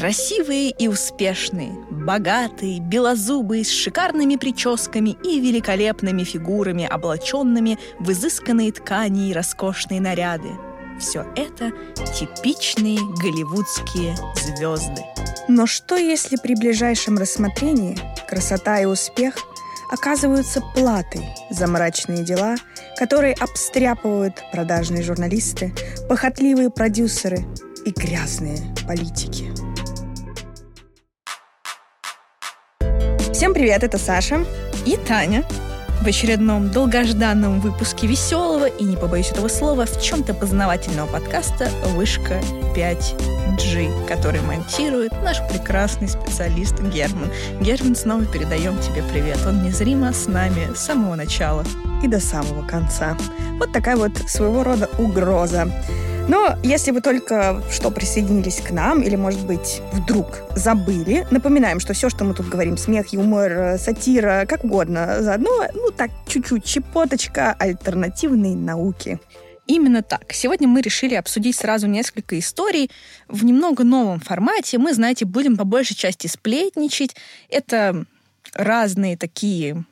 Красивые и успешные, богатые, белозубые, с шикарными прическами и великолепными фигурами, облаченными в изысканные ткани и роскошные наряды. Все это типичные голливудские звезды. Но что, если при ближайшем рассмотрении красота и успех оказываются платой за мрачные дела, которые обстряпывают продажные журналисты, похотливые продюсеры и грязные политики? Всем привет, это Саша и Таня. В очередном долгожданном выпуске веселого и, не побоюсь этого слова, в чем-то познавательного подкаста «Вышка 5G», который монтирует наш прекрасный специалист Герман. Герман, снова передаем тебе привет. Он незримо с нами с самого начала и до самого конца. Вот такая вот своего рода угроза. Но если вы только что присоединились к нам, или, может быть, вдруг забыли, напоминаем, что все, что мы тут говорим, смех, юмор, сатира, как угодно, заодно, так, чуть-чуть щепоточка альтернативной науки. Именно так. Сегодня мы решили обсудить сразу несколько историй в немного новом формате. Мы, знаете, будем по большей части сплетничать. Это разные такие...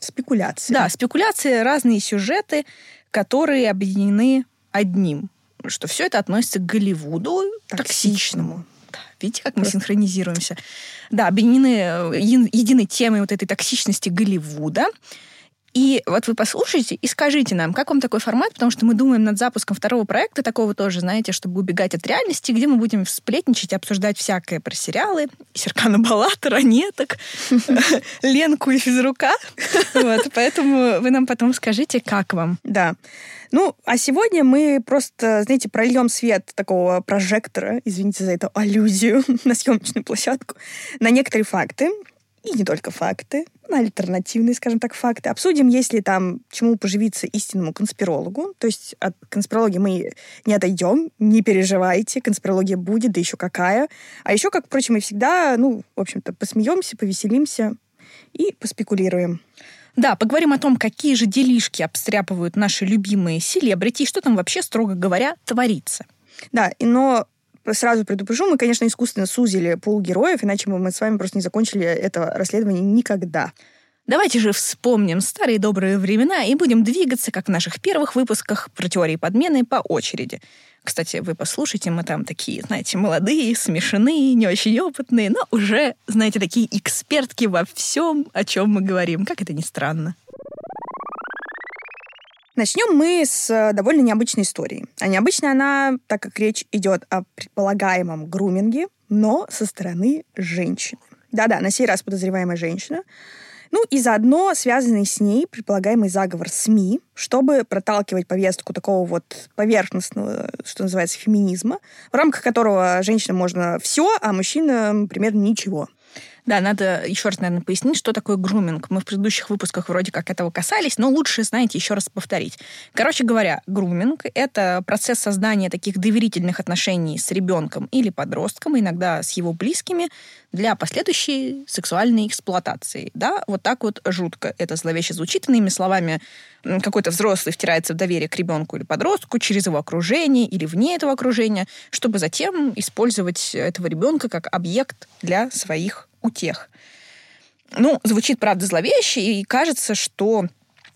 Спекуляции. Да, спекуляции, разные сюжеты, которые объединены одним, что все это относится к Голливуду токсичному. Да, видите, как мы синхронизируемся. Да, объединены единой темой вот этой токсичности Голливуда. И вот вы послушайте и скажите нам, как вам такой формат, потому что мы думаем над запуском второго проекта, такого тоже, знаете, чтобы убегать от реальности, где мы будем сплетничать, обсуждать всякое про сериалы, Серкана Балата, Ранеток, Ленку и Физрука. Поэтому вы нам потом скажите, как вам. Да. А сегодня мы просто, знаете, прольем свет такого прожектора, извините за эту аллюзию, на съемочную площадку, на некоторые факты, и не только факты, на альтернативные, скажем так, факты. Обсудим, есть ли там чему поживиться истинному конспирологу. То есть от конспирологии мы не отойдем, не переживайте, конспирология будет, да еще какая. А еще, как, впрочем, и всегда, в общем-то, посмеемся, повеселимся и поспекулируем. Да, поговорим о том, какие же делишки обстряпывают наши любимые селебрити, и что там вообще, строго говоря, творится. Да, но... Сразу предупрежу, мы, конечно, искусственно сузили пул героев, иначе мы с вами просто не закончили это расследование никогда. Давайте же вспомним старые добрые времена и будем двигаться, как в наших первых выпусках про теории подмены, по очереди. Кстати, вы послушайте, мы там такие, знаете, молодые, смешные, не очень опытные, но уже, знаете, такие экспертки во всем, о чем мы говорим. Как это ни странно. Начнем мы с довольно необычной истории. А необычная она, так как речь идет о предполагаемом груминге, но со стороны женщины. Да-да, на сей раз подозреваемая женщина. И заодно связанный с ней предполагаемый заговор СМИ, чтобы проталкивать повестку такого вот поверхностного, что называется, феминизма, в рамках которого женщинам можно все, а мужчинам примерно ничего. Да, надо еще раз, наверное, пояснить, что такое груминг. Мы в предыдущих выпусках вроде как этого касались, но лучше, знаете, еще раз повторить. Короче говоря, груминг — это процесс создания таких доверительных отношений с ребенком или подростком, иногда с его близкими, для последующей сексуальной эксплуатации. Да, вот так вот жутко это зловеще звучит. Иными словами, какой-то взрослый втирается в доверие к ребенку или подростку через его окружение или вне этого окружения, чтобы затем использовать этого ребенка как объект для своих утех. Звучит, правда, зловеще, и кажется, что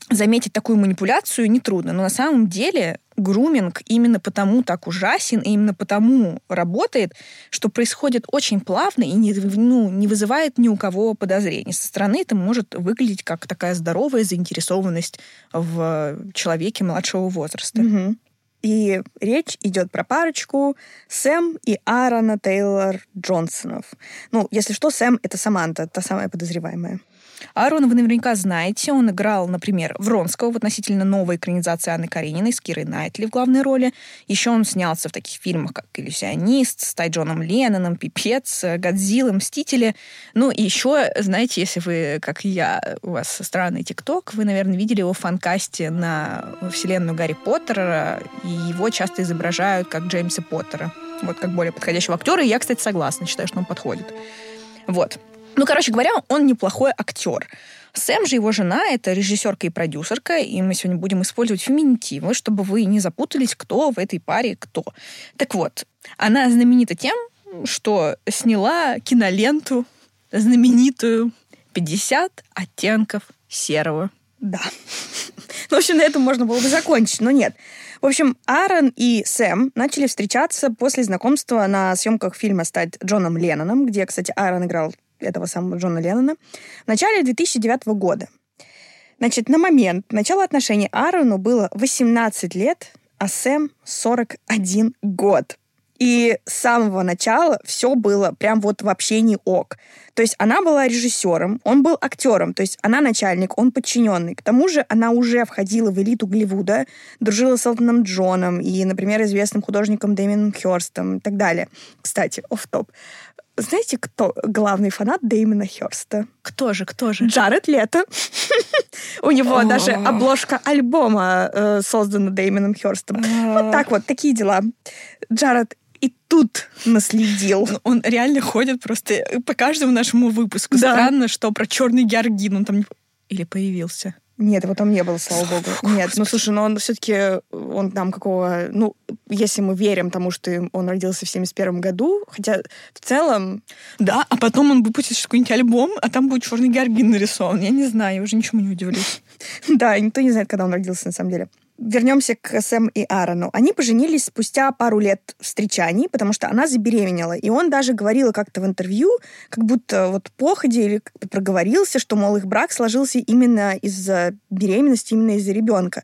заметить такую манипуляцию нетрудно. Но на самом деле груминг именно потому так ужасен, и именно потому работает, что происходит очень плавно и не вызывает ни у кого подозрений. Со стороны это может выглядеть как такая здоровая заинтересованность в человеке младшего возраста. Угу. И речь идет про парочку Сэм и Аарона Тейлор-Джонсонов. Если что, Сэм — это Саманта, та самая подозреваемая. Аарона вы наверняка знаете. Он играл, например, Вронского в относительно новой экранизации Анны Карениной с Кирой Найтли в главной роли. Еще он снялся в таких фильмах, как «Иллюзионист», с Тайджоном Ленноном, «Пипец», «Годзилла», «Мстители». И еще, знаете, если вы, как я, у вас странный ТикТок, вы, наверное, видели его в фанкасте на вселенную Гарри Поттера, и его часто изображают как Джеймса Поттера. Вот как более подходящего актера. И я, кстати, согласна, считаю, что он подходит. Вот. Короче говоря, он неплохой актер. Сэм же, его жена, это режиссерка и продюсерка, и мы сегодня будем использовать феминитивы, чтобы вы не запутались, кто в этой паре кто. Так вот, она знаменита тем, что сняла киноленту знаменитую «50 оттенков серого». Да. В общем, на этом можно было бы закончить, но нет. В общем, Аарон и Сэм начали встречаться после знакомства на съемках фильма «Стать Джоном Ленноном», где, кстати, Аарон играл этого самого Джона Леннона, в начале 2009 года. Значит, на момент начала отношений Аарону было 18 лет, а Сэм 41 год. И с самого начала все было прям вот вообще не ок. То есть она была режиссером, он был актером, то есть она начальник, он подчиненный. К тому же она уже входила в элиту Голливуда, дружила с Элтоном Джоном и, например, известным художником Дэмиеном Хёрстом и так далее. Кстати, офф-топ. Знаете, кто главный фанат Дэмиена Хёрста? Кто же? Джаред Лето. У него даже обложка альбома создана Дэмиеном Хёрстом. Вот так вот, такие дела. Джаред и тут наследил. Он реально ходит просто по каждому нашему выпуску. Странно, что про черный георгин он там... Или появился... Нет, его там не было, слава богу. Нет, ну слушай, но он все-таки, он там какого... Ну, если мы верим тому, что он родился в 71 году, хотя в целом... Да, а потом он выпустит какой-нибудь альбом, а там будет черный георгин нарисован. Я не знаю, я уже ничему не удивлюсь. Да, никто не знает, когда он родился на самом деле. Вернемся к Сэм и Аарону. Они поженились спустя пару лет встречаний, потому что она забеременела. И он даже говорил как-то в интервью, как будто вот походе или проговорился, что, мол, их брак сложился именно из-за беременности, именно из-за ребенка.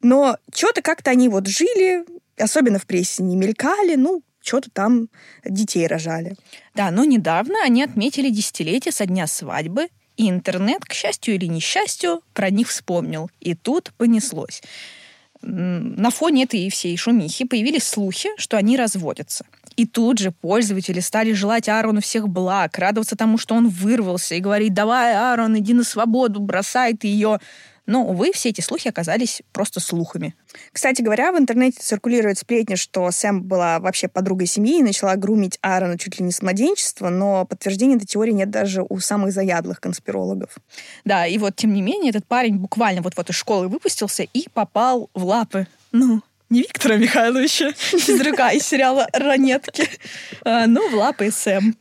Но что-то как-то они вот жили, особенно в прессе не мелькали, ну, что-то там детей рожали. Да, но недавно они отметили десятилетие со дня свадьбы, и интернет, к счастью или несчастью, про них вспомнил. И тут понеслось. На фоне этой всей шумихи появились слухи, что они разводятся. И тут же пользователи стали желать Аарону всех благ, радоваться тому, что он вырвался, и говорить: «Давай, Аарон, иди на свободу, бросай ты ее». Но, увы, все эти слухи оказались просто слухами. Кстати говоря, в интернете циркулирует сплетни, что Сэм была вообще подругой семьи и начала грумить Аарона чуть ли не с младенчества, но подтверждения этой теории нет даже у самых заядлых конспирологов. Да, и вот, тем не менее, этот парень буквально вот из школы выпустился и попал в лапы. Ну, не Виктора Михайловича Физрука из сериала «Ранетки», но в лапы Сэм.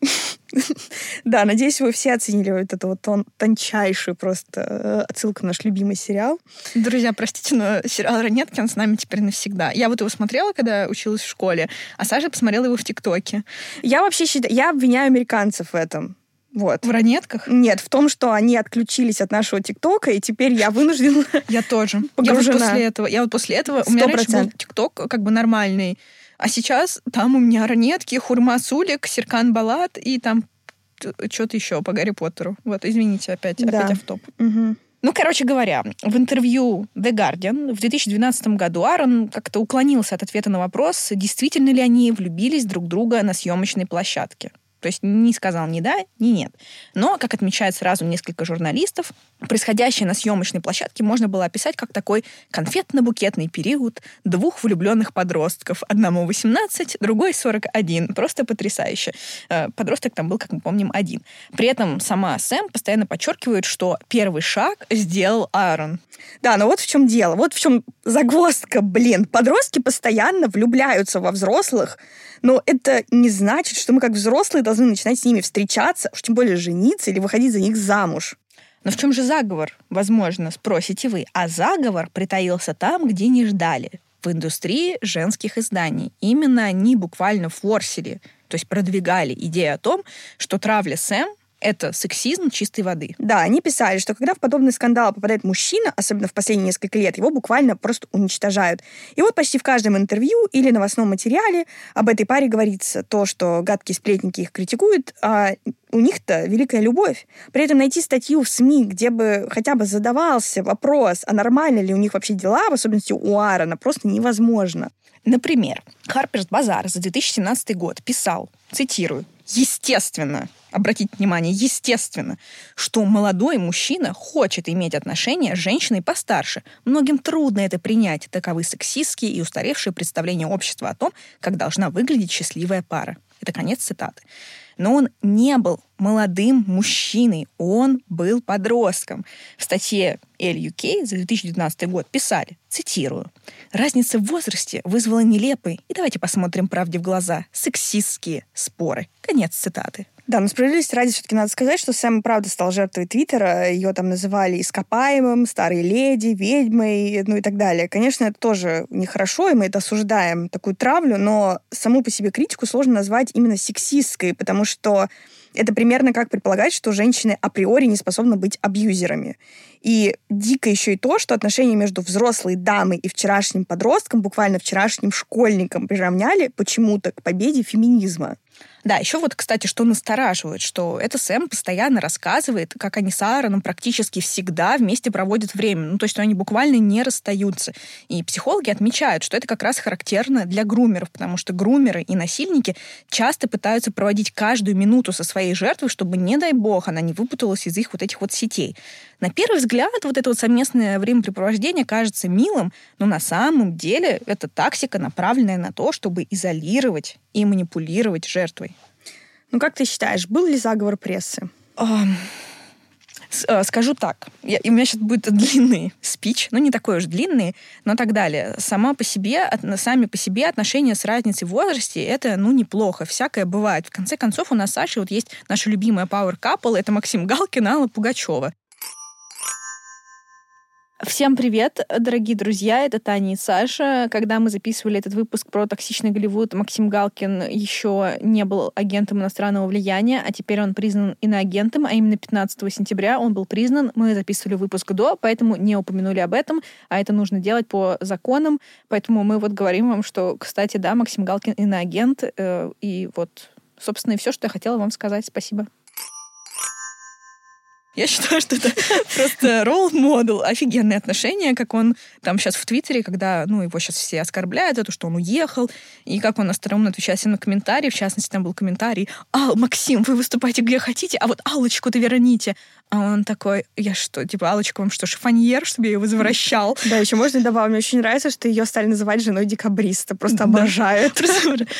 Да, надеюсь, вы все оценили вот эту вот тончайшую просто отсылку на наш любимый сериал. Друзья, простите, но сериал «Ранетки», он с нами теперь навсегда. Я вот его смотрела, когда училась в школе, а Саша посмотрела его в ТикТоке. Я вообще считаю, я обвиняю американцев в этом. Вот. В «Ранетках»? Нет, в том, что они отключились от нашего ТикТока, и теперь я вынуждена. Я тоже. Погружена. Я вот после этого... 100%. У меня раньше был ТикТок как бы нормальный, а сейчас там у меня «Ранетки», «Хурма Сулик», «Серкан Балат» и там что-то еще по Гарри Поттеру. Вот, извините, опять автоп. Угу. Ну, короче говоря, в интервью The Guardian в 2012 году Аарон как-то уклонился от ответа на вопрос, действительно ли они влюбились друг в друга на съемочной площадке. То есть не сказал ни да, ни нет. Но, как отмечает сразу несколько журналистов, происходящее на съемочной площадке можно было описать как такой конфетно-букетный период двух влюбленных подростков. Одному 18, другой 41. Просто потрясающе. Подросток там был, как мы помним, один. При этом сама Сэм постоянно подчеркивает, что первый шаг сделал Аарон. Да, но вот в чем дело. Вот в чем загвоздка, блин. Подростки постоянно влюбляются во взрослых, но это не значит, что мы как взрослые должны начинать с ними встречаться, уж тем более жениться или выходить за них замуж. Но в чем же заговор, возможно, спросите вы. А заговор притаился там, где не ждали. В индустрии женских изданий. Именно они буквально форсили, то есть продвигали идею о том, что травля Сэм — это сексизм чистой воды. Да, они писали, что когда в подобный скандал попадает мужчина, особенно в последние несколько лет, его буквально просто уничтожают. И вот почти в каждом интервью или новостном материале об этой паре говорится то, что гадкие сплетники их критикуют, а у них-то великая любовь. При этом найти статью в СМИ, где бы хотя бы задавался вопрос, а нормально ли у них вообще дела, в особенности у Аарона, просто невозможно. Например, Harper's Bazaar за 2017 год писал, цитирую, естественно, обратите внимание, естественно, что молодой мужчина хочет иметь отношения с женщиной постарше. Многим трудно это принять. Таковы сексистские и устаревшие представления общества о том, как должна выглядеть счастливая пара. Это конец цитаты. Но он не был молодым мужчиной, он был подростком. В статье LUK за 2019 год писали, цитирую, «Разница в возрасте вызвала нелепые, и давайте посмотрим правде в глаза, сексистские споры». Конец цитаты. Да, но справедливости ради все-таки надо сказать, что Сэм, правда, стал жертвой Твиттера. Ее там называли ископаемым, старой леди, ведьмой, ну и так далее. Конечно, это тоже нехорошо, и мы это осуждаем, такую травлю, но саму по себе критику сложно назвать именно сексистской, потому что это примерно как предполагать, что женщины априори не способны быть абьюзерами. И дико еще и то, что отношения между взрослой дамой и вчерашним подростком, буквально вчерашним школьником, приравняли почему-то к победе феминизма. Да, еще вот, кстати, что настораживает, что это Сэм постоянно рассказывает, как они с Аароном практически всегда вместе проводят время. Ну, то есть они буквально не расстаются. И психологи отмечают, что это как раз характерно для грумеров, потому что грумеры и насильники часто пытаются проводить каждую минуту со своей жертвой, чтобы, не дай бог, она не выпуталась из их вот этих вот сетей. На первый взгляд, вот это вот совместное времяпрепровождение кажется милым, но на самом деле это тактика, направленная на то, чтобы изолировать и манипулировать жертвой. Ну, как ты считаешь, был ли заговор прессы? Скажу так. У меня сейчас будет длинный спич, ну, не такой уж длинный, но так далее. Сами по себе отношения с разницей в возрасте — это, ну, неплохо. Всякое бывает. В конце концов, у нас с Сашей вот есть наша любимая power couple — это Максим Галкин и Алла Пугачева. Всем привет, дорогие друзья, это Таня и Саша. Когда мы записывали этот выпуск про токсичный Голливуд, Максим Галкин еще не был агентом иностранного влияния, а теперь он признан иноагентом, а именно 15 сентября он был признан. Мы записывали выпуск до, поэтому не упомянули об этом, а это нужно делать по законам, поэтому мы вот говорим вам, что, кстати, да, Максим Галкин иноагент, и вот, собственно, и все, что я хотела вам сказать. Спасибо. Я считаю, что это просто ролл-модел, офигенные отношения, как он там сейчас в Твиттере, когда, ну, его сейчас все оскорбляют за то, что он уехал, и как он остроумно отвечает всем на комментарии, в частности, там был комментарий: «Ал, Максим, вы выступаете где хотите, а вот Аллочку-то верните». А он такой: «Я что, типа, Аллочка вам что, шифоньер, чтобы я ее возвращал?» Да, еще можно добавить, мне очень нравится, что ее стали называть женой декабриста, просто обожаю.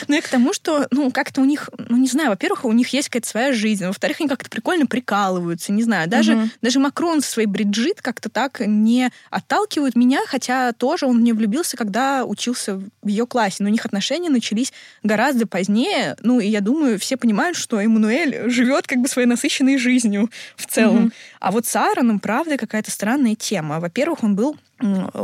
Ну, я к тому, что, ну, как-то у них, ну, не знаю, во-первых, у них есть какая-то своя жизнь, во-вторых, они как-то прикольно прикалываются, не знаю. Даже Макрон со своей Бриджит как-то так не отталкивает меня, хотя тоже он в нее влюбился, когда учился в ее классе. Но у них отношения начались гораздо позднее. Ну, и я думаю, все понимают, что Эммануэль живет как бы своей насыщенной жизнью в целом. А вот с Аароном, правда, какая-то странная тема. Во-первых, он был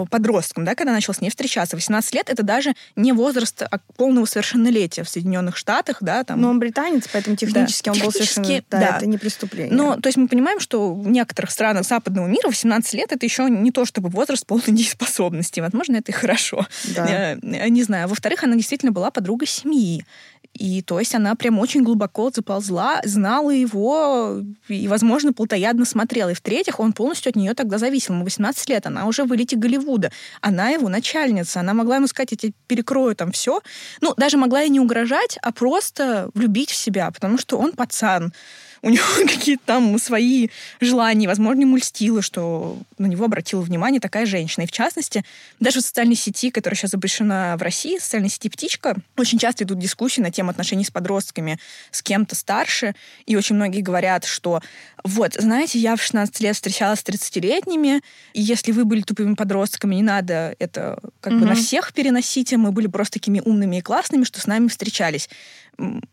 подростком, да, когда начал с ней встречаться. 18 лет — это даже не возраст полного совершеннолетия в Соединенных Штатах, да, там. Но он британец, поэтому технически он был совершенно... Да, это не преступление. Но, то есть мы понимаем, что в некоторых странах западного мира 18 лет — это еще не то чтобы возраст полной дееспособности. Возможно, это и хорошо. Да. Я не знаю. Во-вторых, она действительно была подругой семьи. И, то есть, она прям очень глубоко заползла, знала его и, возможно, плотоядно смотрела. И, в-третьих, он полностью от нее тогда зависел. Ему 18 лет, она уже в элите Голливуда. Она его начальница. Она могла ему сказать: «Я тебе перекрою там все». Ну, даже могла и не угрожать, а просто влюбить в себя, потому что он пацан. У него какие-то там свои желания. Возможно, ему льстило, что на него обратила внимание такая женщина. И, в частности, даже в социальной сети, которая сейчас запрещена в России, в социальной сети «Птичка», очень часто идут дискуссии на тему отношений с подростками, с кем-то старше. И очень многие говорят, что вот, знаете, я в 16 лет встречалась с 30-летними, и если вы были тупыми подростками, не надо это как бы на всех переносить, а мы были просто такими умными и классными, что с нами встречались.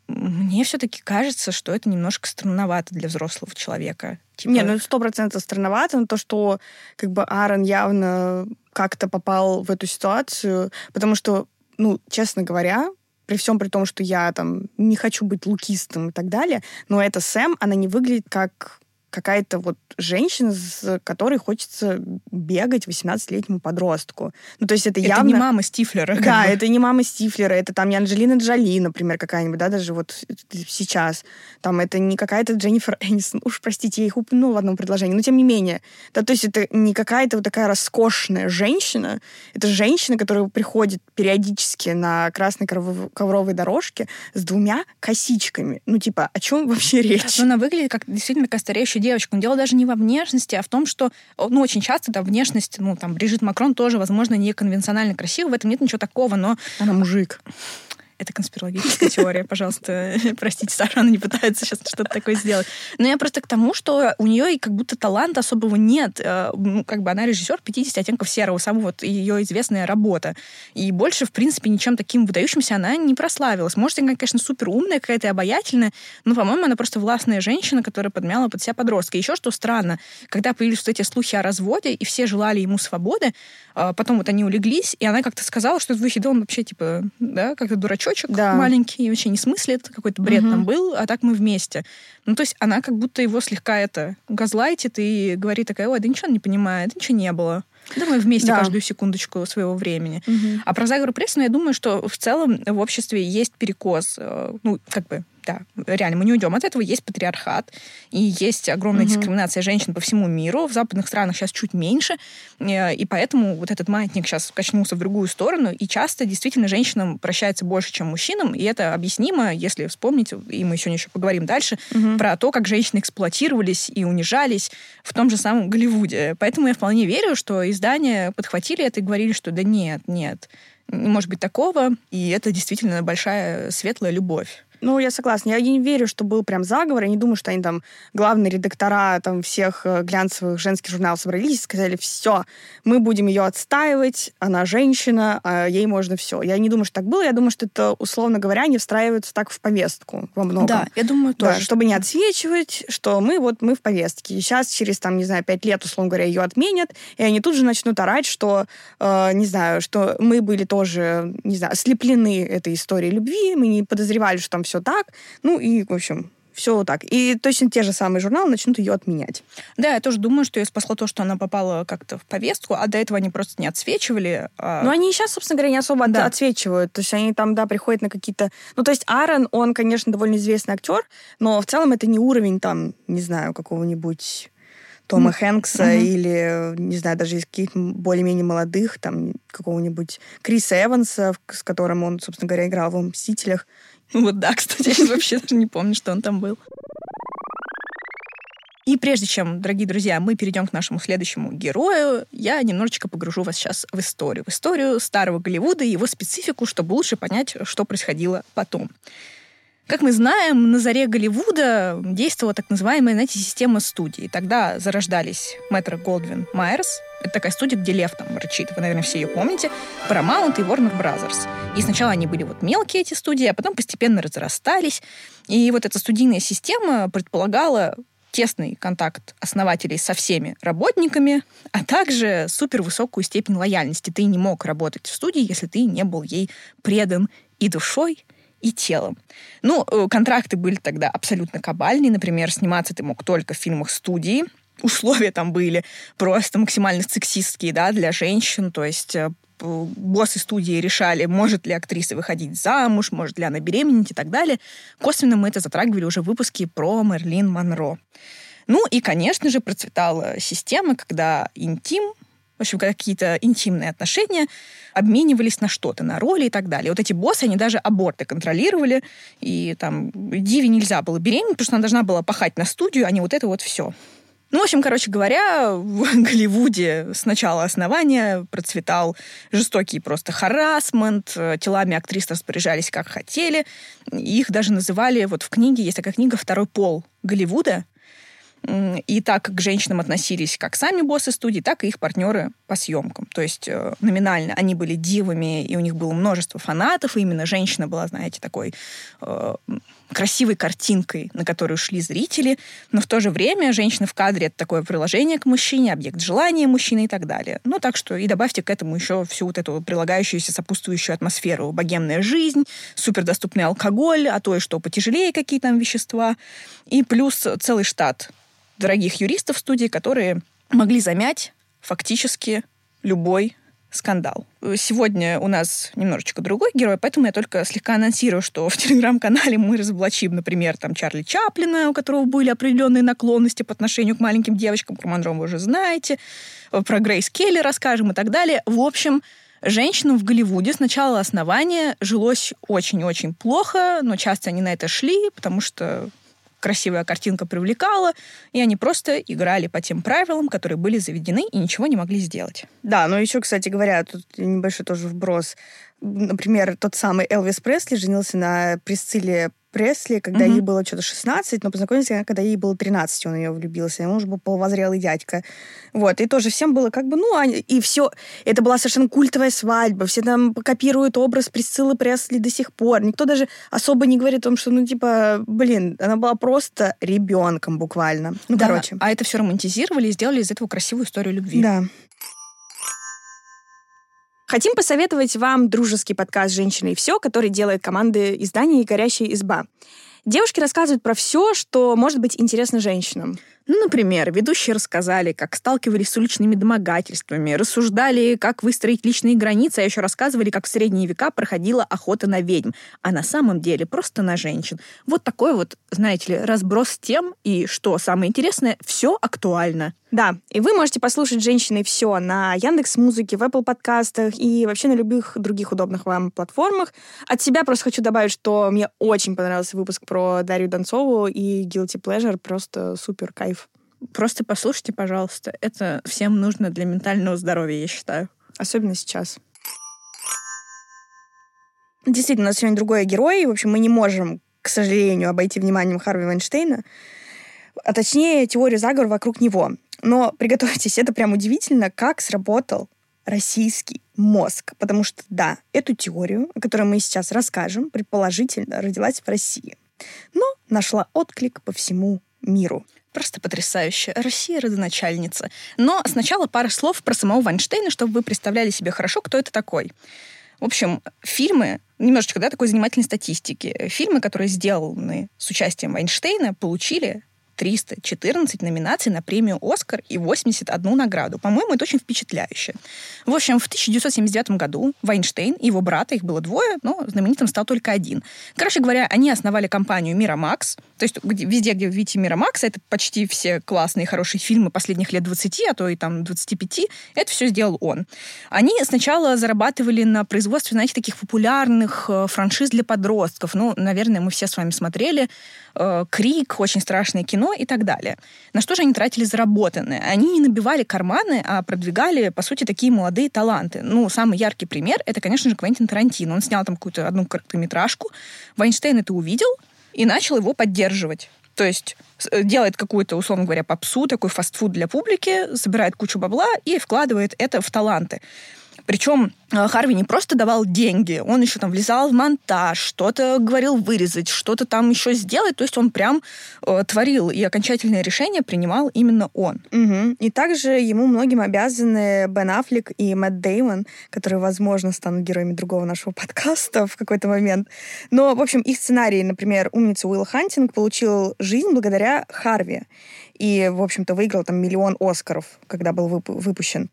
Мне все-таки кажется, что это немножко странновато для взрослого человека. Типа... Не, ну это 100% странновато, но то, что как бы Аарон явно как-то попал в эту ситуацию, потому что, ну, честно говоря, при всем при том, что я там не хочу быть лукистом и так далее, но эта Сэм, она не выглядит как какая-то вот женщина, с которой хочется бегать 18-летнему подростку. Ну, то есть это явно... Это не мама Стифлера. Да, бы. Это не мама Стифлера, это там не Анджелина Джоли, например, какая-нибудь, да, даже вот сейчас. Там это не какая-то Дженнифер Энистон. Уж, простите, я их упомянула в одном предложении, но тем не менее. Да, то есть это не какая-то вот такая роскошная женщина, это женщина, которая приходит периодически на красной ковровой дорожке с двумя косичками. Ну, типа, о чем вообще речь? Она выглядит как действительно такая стареющая девочку. Но дело даже не во внешности, а в том, что, ну, очень часто, да, внешность, ну, там, Бриджит Макрон тоже, возможно, неконвенционально красива, в этом нет ничего такого, но... Она мужик. Это конспирологическая теория, пожалуйста. Простите, Саша, она не пытается сейчас что-то такое сделать. Но я просто к тому, что у нее и как будто таланта особого нет. Ну, как бы она режиссер 50 оттенков серого, саму вот ее известная работа. И больше, в принципе, ничем таким выдающимся она не прославилась. Может, она, конечно, супер умная, какая-то обаятельная, но, по-моему, она просто властная женщина, которая подмяла под себя подростка. Еще что странно, когда появились вот эти слухи о разводе, и все желали ему свободы, потом вот они улеглись, и она как-то сказала, что этот выход, он вообще, типа, да, как-то дурачочек маленький, вообще не смыслит, какой-то бред там был, а так мы вместе. Ну, то есть она как будто его слегка это газлайтит и говорит такая: ой, да ничего он не понимает, ничего не было. Да, мы вместе каждую секундочку своего времени. А про заговор прессы, ну, я думаю, что в целом в обществе есть перекос. Ну, как бы, да, реально, мы не уйдем от этого. Есть патриархат, и есть огромная дискриминация женщин по всему миру. В западных странах сейчас чуть меньше, и поэтому вот этот маятник сейчас качнулся в другую сторону, и часто действительно женщинам прощается больше, чем мужчинам, и это объяснимо, если вспомнить, и мы сегодня еще поговорим дальше, про то, как женщины эксплуатировались и унижались в том же самом Голливуде. Поэтому я вполне верю, что издания подхватили это и говорили, что да нет, нет, не может быть такого, и это действительно большая светлая любовь. Ну, я согласна. Я не верю, что был прям заговор. Я не думаю, что они там, главные редактора там, всех глянцевых женских журналов собрались и сказали: все, мы будем ее отстаивать, она женщина, а ей можно все. Я не думаю, что так было. Я думаю, что это, условно говоря, не встраивается так в повестку во многом. Да, я думаю тоже. Да, чтобы не отсвечивать, что мы вот мы в повестке. И сейчас через, там, не знаю, 5 лет, условно говоря, ее отменят, и они тут же начнут орать, что, не знаю, что мы были тоже, не знаю, ослеплены этой историей любви, мы не подозревали, что там все так. Ну и, в общем, все вот так. И точно те же самые журналы начнут ее отменять. Да, я тоже думаю, что ее спасло то, что она попала как-то в повестку, а до этого они просто не отсвечивали. Ну, они и сейчас, собственно говоря, не особо отсвечивают. То есть они там, да, приходят на какие-то... Ну, то есть Аарон, он, конечно, довольно известный актер, но в целом это не уровень, там, не знаю, какого-нибудь Тома Хэнкса или, не знаю, даже из каких-то более-менее молодых, там, какого-нибудь Криса Эванса, с которым он, собственно говоря, играл в «Мстителях». Вот да, кстати, я вообще даже не помню, что он там был. И прежде чем, дорогие друзья, мы перейдем к нашему следующему герою, я немножечко погружу вас сейчас в историю. В историю старого Голливуда и его специфику, чтобы лучше понять, что происходило потом. Как мы знаем, на заре Голливуда действовала так называемая, знаете, система студий. Тогда зарождались Мэтр Голдвин Майерс. Это такая студия, где лев там рычит. Вы, наверное, все ее помните. Paramount и Warner Brothers. И сначала они были вот мелкие, эти студии, а потом постепенно разрастались. И вот эта студийная система предполагала тесный контакт основателей со всеми работниками, а также супервысокую степень лояльности. Ты не мог работать в студии, если ты не был ей предан и душой, и телом. Ну, контракты были тогда абсолютно кабальные. Например, сниматься ты мог только в фильмах студии. Условия там были просто максимально сексистские, да, для женщин. То есть боссы студии решали, может ли актриса выходить замуж, может ли она беременеть и так далее. Косвенно мы это затрагивали уже в выпуске про Мерлин Монро. Ну и, конечно же, процветала система, когда интим, в общем, какие-то интимные отношения обменивались на что-то, на роли и так далее. Вот эти боссы, они даже аборты контролировали, и там Диве нельзя было беременеть, потому что она должна была пахать на студию, а не вот это вот все. Ну, в общем, короче говоря, в Голливуде с начала основания процветал жестокий просто харассмент, телами актрис распоряжались как хотели, их даже называли, вот в книге, есть такая книга «Второй пол Голливуда», и так как к женщинам относились как сами боссы студии, так и их партнеры по съемкам. То есть номинально они были дивами, и у них было множество фанатов, и именно женщина была, знаете, такой красивой картинкой, на которую шли зрители, но в то же время женщина в кадре — это такое приложение к мужчине, объект желания мужчины и так далее. Ну, так что и добавьте к этому еще всю вот эту прилагающуюся сопутствующую атмосферу: богемная жизнь, супердоступный алкоголь, а то и что потяжелее какие там вещества, и плюс целый штат дорогих юристов в студии, которые могли замять фактически любой скандал. Сегодня у нас немножечко другой герой, поэтому я только слегка анонсирую, что в Телеграм-канале мы разоблачим, например, там Чарли Чаплина, у которого были определенные наклонности по отношению к маленьким девочкам, про Монро вы уже знаете, про Грейс Келли расскажем и так далее. В общем, женщинам в Голливуде с начала основания жилось очень-очень плохо, но часто они на это шли, потому что красивая картинка привлекала, и они просто играли по тем правилам, которые были заведены, и ничего не могли сделать. Да, но еще, кстати говоря, тут небольшой тоже вброс. Например, тот самый Элвис Пресли женился на Присцилле Пресли, когда ей было что-то 16, но познакомились, когда ей было 13, он ее влюбился, и он уже был полувозрелый дядька. Вот, и тоже всем было как бы, ну, и все. Это была совершенно культовая свадьба, все там копируют образ Присциллы Пресли до сих пор. Никто даже особо не говорит о том, что, ну, типа, блин, она была просто ребенком буквально. Ну, да, короче. А это все романтизировали и сделали из этого красивую историю любви. Да. Хотим посоветовать вам дружеский подкаст «Женщины и все», который делает команда издания «Горящая изба». Девушки рассказывают про все, что может быть интересно женщинам. Ну, например, ведущие рассказали, как сталкивались с уличными домогательствами, рассуждали, как выстроить личные границы, а еще рассказывали, как в средние века проходила охота на ведьм, а на самом деле просто на женщин. Вот такой вот, знаете ли, разброс тем, и что самое интересное, все актуально. Да, и вы можете послушать «Женщины все» на Яндекс.Музыке, в Apple подкастах и вообще на любых других удобных вам платформах. От себя просто хочу добавить, что мне очень понравился выпуск про Дарью Донцову и Guilty Pleasure, просто супер кайф. Просто послушайте, пожалуйста. Это всем нужно для ментального здоровья, я считаю. Особенно сейчас. Действительно, у нас сегодня другой герой. В общем, мы не можем, к сожалению, обойти вниманием Харви Вайнштейна, а точнее теорию заговора вокруг него. Но приготовьтесь, это прям удивительно, как сработал российский мозг. Потому что, да, эту теорию, о которой мы сейчас расскажем, предположительно родилась в России. Но нашла отклик по всему миру. Просто потрясающе. Россия родоначальница. Но сначала пара слов про самого Вайнштейна, чтобы вы представляли себе хорошо, кто это такой. В общем, фильмы, немножечко, да, такой занимательной статистики. Фильмы, которые сделаны с участием Вайнштейна, получили 314 номинаций на премию «Оскар» и 81 награду. По-моему, это очень впечатляюще. В общем, в 1979 году Вайнштейн и его брата, их было двое, но знаменитым стал только один. Короче говоря, они основали компанию «Мирамакс». То есть везде, где вы видите «Мирамакс», это почти все классные, хорошие фильмы последних лет 20, а то и там 25, это все сделал он. Они сначала зарабатывали на производстве, знаете, таких популярных франшиз для подростков. Ну, наверное, мы все с вами смотрели «Крик», очень страшное кино, и так далее. На что же они тратили заработанное? Они не набивали карманы, а продвигали, по сути, такие молодые таланты. Ну, самый яркий пример — это, конечно же, Квентин Тарантино. Он снял там какую-то одну короткометражку, Вайнштейн это увидел и начал его поддерживать. То есть делает какую-то, условно говоря, попсу, такой фастфуд для публики, собирает кучу бабла и вкладывает это в таланты. Причем Харви не просто давал деньги, он еще там влезал в монтаж, что-то говорил вырезать, что-то там еще сделать. То есть он прям творил, и окончательное решение принимал именно он. Угу. И также ему многим обязаны Бен Аффлек и Мэтт Дэймон, которые, возможно, станут героями другого нашего подкаста в какой-то момент. Но, в общем, их сценарий, например, «Умница Уилл Хантинг» получил жизнь благодаря Харви. И, в общем-то, выиграл там 1 миллион Оскаров, когда был выпущен.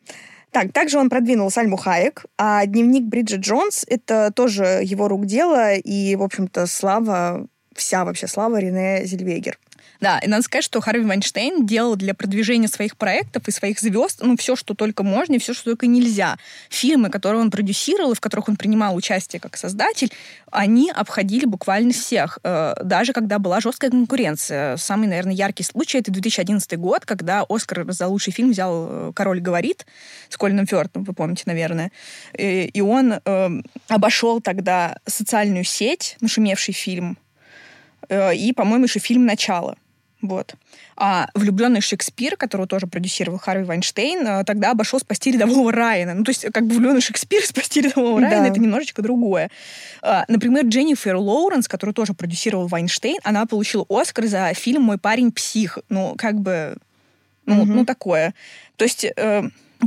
Так, также он продвинул Сальму Хайек, а дневник Бриджит Джонс — это тоже его рук дело и, в общем-то, слава, вся вообще слава Рене Зельвегер. Да, и надо сказать, что Харви Вайнштейн делал для продвижения своих проектов и своих звезд, ну, все, что только можно и все, что только нельзя. Фильмы, которые он продюсировал и в которых он принимал участие как создатель, они обходили буквально всех, даже когда была жесткая конкуренция. Самый, наверное, яркий случай — это 2011 год, когда «Оскар» за лучший фильм взял «Король говорит» с Колином Фёртом, вы помните, наверное. И он обошел тогда «Социальную сеть», нашумевший фильм, и, по-моему, еще фильм «Начало». Вот. А «Влюбленный Шекспир», которого тоже продюсировал Харви Вайнштейн, тогда обошел «Спасти рядового Райана». Ну, то есть, как бы «Влюбленный Шекспир» и «Спасти рядового Райана» — это немножечко другое. Например, Дженнифер Лоуренс, которую тоже продюсировал Вайнштейн, она получила «Оскар» за фильм «Мой парень псих». Ну, как бы... Ну, такое. То есть...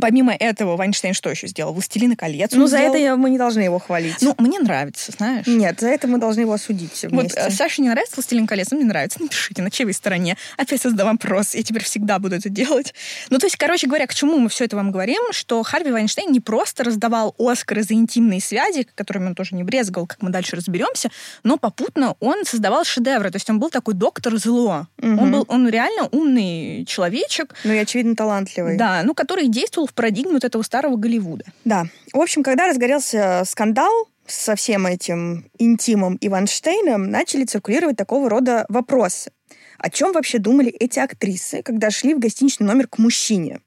Помимо этого, Вайнштейн что еще сделал? «Властелина колец». Ну, за это мы не должны его хвалить. Ну, мне нравится, знаешь. Нет, за это мы должны его осудить все вместе. Вот Саше не нравится «Властелин колец», но мне нравится. Напишите, на чьей стороне. Опять создам вопрос. Я теперь всегда буду это делать. Ну, то есть, короче говоря, к чему мы все это вам говорим, что Харви Вайнштейн не просто раздавал «Оскары» за интимные связи, которыми он тоже не брезговал, как мы дальше разберемся, но попутно он создавал шедевры. То есть он был такой доктор зло. Угу. Он реально умный человечек. Ну и, очевидно, талантливый. Да, ну, который действовал в парадигме вот этого старого Голливуда. Да. В общем, когда разгорелся скандал, со всем этим интимом и Вайнштейном начали циркулировать такого рода вопросы. О чем вообще думали эти актрисы, когда шли в гостиничный номер к мужчине?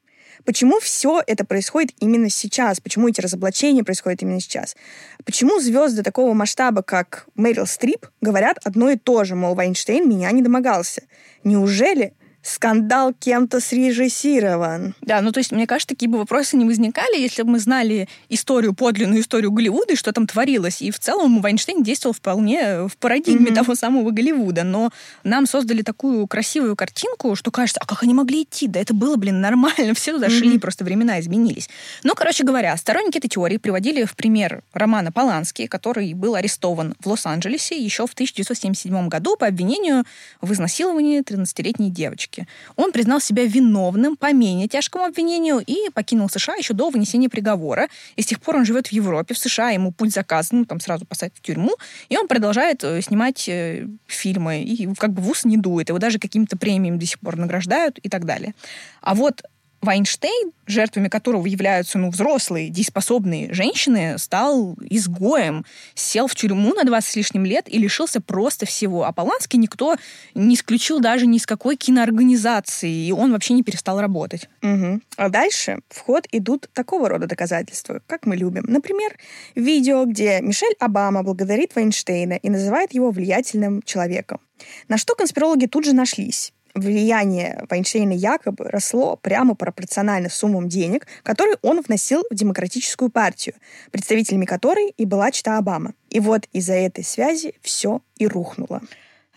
Почему все это происходит именно сейчас? Почему эти разоблачения происходят именно сейчас? Почему звезды такого масштаба, как Мэрил Стрип, говорят одно и то же, мол, Вайнштейн меня не домогался? Неужели скандал кем-то срежиссирован? Да, ну то есть, мне кажется, такие бы вопросы не возникали, если бы мы знали историю, подлинную историю Голливуда и что там творилось. И в целом Вайнштейн действовал вполне в парадигме того самого Голливуда. Но нам создали такую красивую картинку, что кажется, а как они могли идти? Да это было, блин, нормально. Все туда шли, просто времена изменились. Но, короче говоря, сторонники этой теории приводили в пример Романа Полански, который был арестован в Лос-Анджелесе еще в 1977 году по обвинению в изнасиловании 13-летней девочки. Он признал себя виновным по менее тяжкому обвинению и покинул США еще до вынесения приговора. И с тех пор он живет в Европе, в США, ему путь заказан, там сразу посадят в тюрьму. И он продолжает снимать фильмы, и как бы в ус не дует. Его даже какими-то премиями до сих пор награждают и так далее. А вот Вайнштейн, жертвами которого являются взрослые, дееспособные женщины, стал изгоем, сел в тюрьму на 20 с лишним лет и лишился просто всего. А Полански никто не исключил даже ни из какой киноорганизации, и он вообще не перестал работать. Угу. А дальше в ход идут такого рода доказательства, как мы любим. Например, видео, где Мишель Обама благодарит Вайнштейна и называет его влиятельным человеком. На что конспирологи тут же нашлись. Влияние Вайнштейна якобы росло прямо пропорционально суммам денег, которые он вносил в демократическую партию, представителями которой и была чета Обама. И вот из-за этой связи все и рухнуло.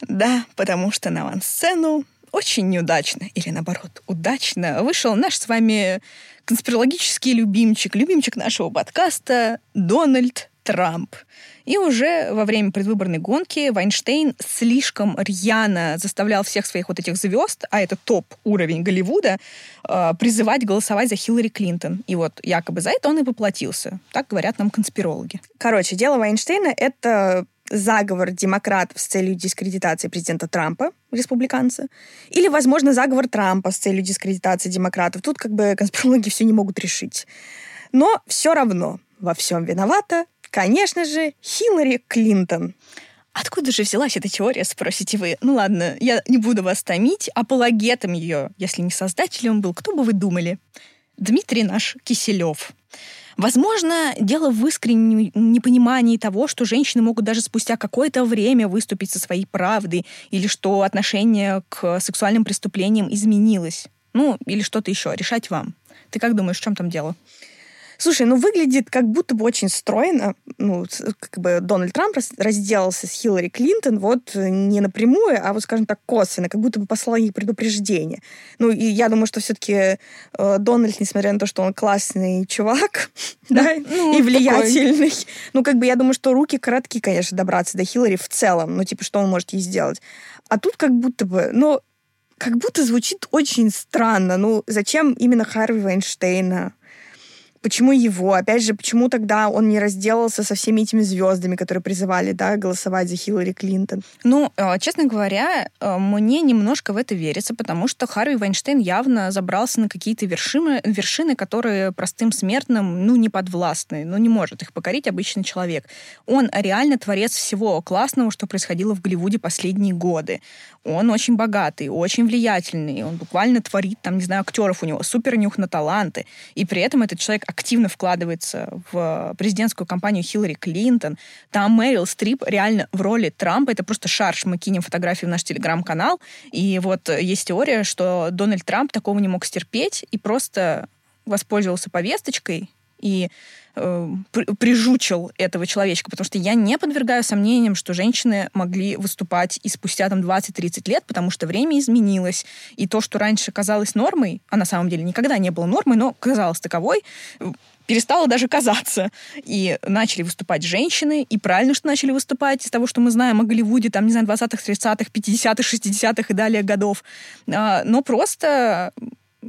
Да, потому что на авансцену очень неудачно, или наоборот, удачно вышел наш с вами конспирологический любимчик нашего подкаста Дональд Трамп. И уже во время предвыборной гонки Вайнштейн слишком рьяно заставлял всех своих вот этих звезд, а это топ-уровень Голливуда, призывать голосовать за Хиллари Клинтон. И вот якобы за это он и поплатился. Так говорят нам конспирологи. Короче, дело Вайнштейна — это заговор демократов с целью дискредитации президента Трампа, республиканца, или, возможно, заговор Трампа с целью дискредитации демократов. Тут как бы конспирологи все не могут решить. Но все равно во всем виновата, конечно же, Хиллари Клинтон. Откуда же взялась эта теория, спросите вы? Ну ладно, я не буду вас томить. Апологетом ее, если не создателем был, кто бы вы думали? Дмитрий наш Киселев. Возможно, дело в искреннем непонимании того, что женщины могут даже спустя какое-то время выступить со своей правдой, или что отношение к сексуальным преступлениям изменилось. Ну, или что-то еще. Решать вам. Ты как думаешь, в чем там дело? Слушай, выглядит как будто бы очень стройно. Как бы Дональд Трамп разделался с Хиллари Клинтон не напрямую, а скажем так, косвенно, как будто бы послал ей предупреждение. И я думаю, что все-таки Дональд, несмотря на то, что он классный чувак, и влиятельный, такой. Я думаю, что руки коротки, конечно, добраться до Хиллари в целом. Что он может ей сделать? А тут как будто бы, как будто звучит очень странно. Зачем именно Харви Вайнштейна? Почему его? Опять же, почему тогда он не разделался со всеми этими звездами, которые призывали, голосовать за Хиллари Клинтон? Честно говоря, мне немножко в это верится, потому что Харви Вайнштейн явно забрался на какие-то вершины, которые простым смертным, не подвластны, не может их покорить обычный человек. Он реально творец всего классного, что происходило в Голливуде последние годы. Он очень богатый, очень влиятельный, он буквально творит, актеров у него, супер нюх на таланты, и при этом этот человек активно вкладывается в президентскую кампанию Хиллари Клинтон. Там Мэрил Стрип реально в роли Трампа. Это просто шарж. Мы кинем фотографии в наш телеграм-канал. И есть теория, что Дональд Трамп такого не мог стерпеть и просто воспользовался повесточкой и прижучил этого человечка, потому что я не подвергаю сомнениям, что женщины могли выступать и спустя 20-30 лет, потому что время изменилось, и то, что раньше казалось нормой, а на самом деле никогда не было нормой, но казалось таковой, перестало даже казаться. И начали выступать женщины, и правильно, что начали выступать из того, что мы знаем о Голливуде, 20-х, 30-х, 50-х, 60-х и далее годов. Но просто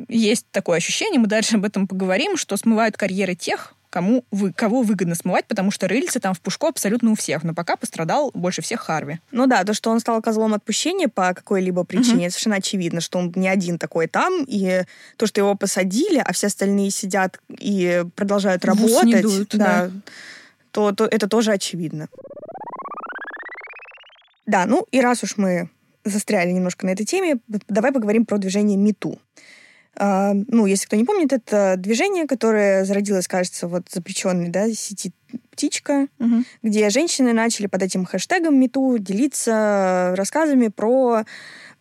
есть такое ощущение, мы дальше об этом поговорим, что смывают карьеры тех, кого выгодно смывать, потому что рыльце там в пушку абсолютно у всех. Но пока пострадал больше всех Харви. То, что он стал козлом отпущения по какой-либо причине, совершенно очевидно, что он не один такой там. И то, что его посадили, а все остальные сидят и продолжают работать. Вуз не дуют, да. то это тоже очевидно. Да, ну и раз уж мы застряли немножко на этой теме, давай поговорим про движение «Мету». Ну, если кто не помнит, это движение, которое зародилось, кажется, вот запрещенной, да, сети «Птичка», где женщины начали под этим хэштегом «Мету» делиться рассказами про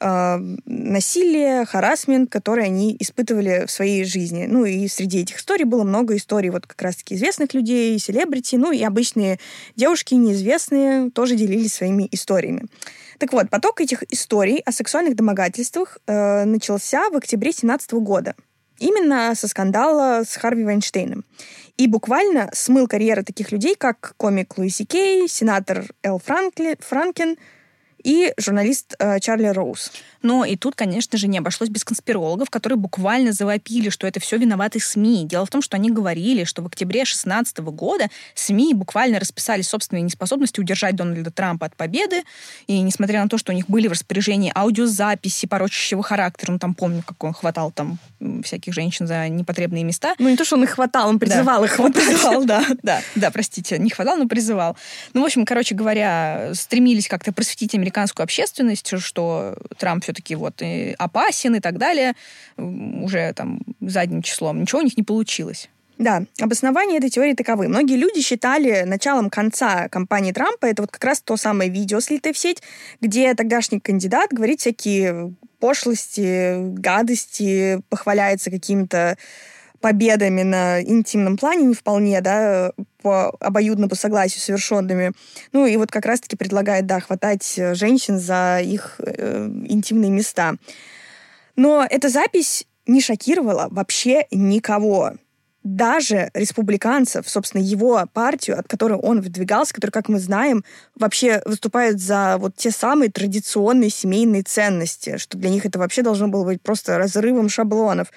насилие, харассмент, которые они испытывали в своей жизни. Ну, и среди этих историй было много историй вот как раз-таки известных людей, селебрити, ну, и обычные девушки, неизвестные, тоже делились своими историями. Так вот, поток этих историй о сексуальных домогательствах начался в октябре 2017 года. Именно со скандала с Харви Вайнштейном. И буквально смыл карьеры таких людей, как комик Луиси Кей, сенатор Эл Франкен и журналист Чарли Роуз. Но и тут, конечно же, не обошлось без конспирологов, которые буквально завопили, что это все виноваты СМИ. Дело в том, что они говорили, что в октябре 2016 года СМИ буквально расписали собственные неспособности удержать Дональда Трампа от победы. И несмотря на то, что у них были в распоряжении аудиозаписи порочащего характера, ну там помню, как он хватал там всяких женщин за непотребные места. Ну не то, что он их хватал, он призывал их хватать. Призывал, да, простите, не хватал, но призывал. Ну, в общем, короче говоря, стремились как-то просветить американскую общественность, что Трамп все-таки вот и опасен и так далее, уже там задним числом. Ничего у них не получилось. Да, обоснования этой теории таковы. Многие люди считали началом конца кампании Трампа, это вот как раз то самое видео, слитое в сеть, где тогдашний кандидат говорит всякие пошлости, гадости, похваляется каким-то победами на интимном плане, не вполне, да, обоюдно по согласию совершенными. Ну, и вот как раз-таки предлагает, да, хватать женщин за их интимные места. Но эта запись не шокировала вообще никого. Даже республиканцев, собственно, его партию, от которой он выдвигался, которая, как мы знаем, вообще выступает за вот те самые традиционные семейные ценности, что для них это вообще должно было быть просто разрывом шаблонов.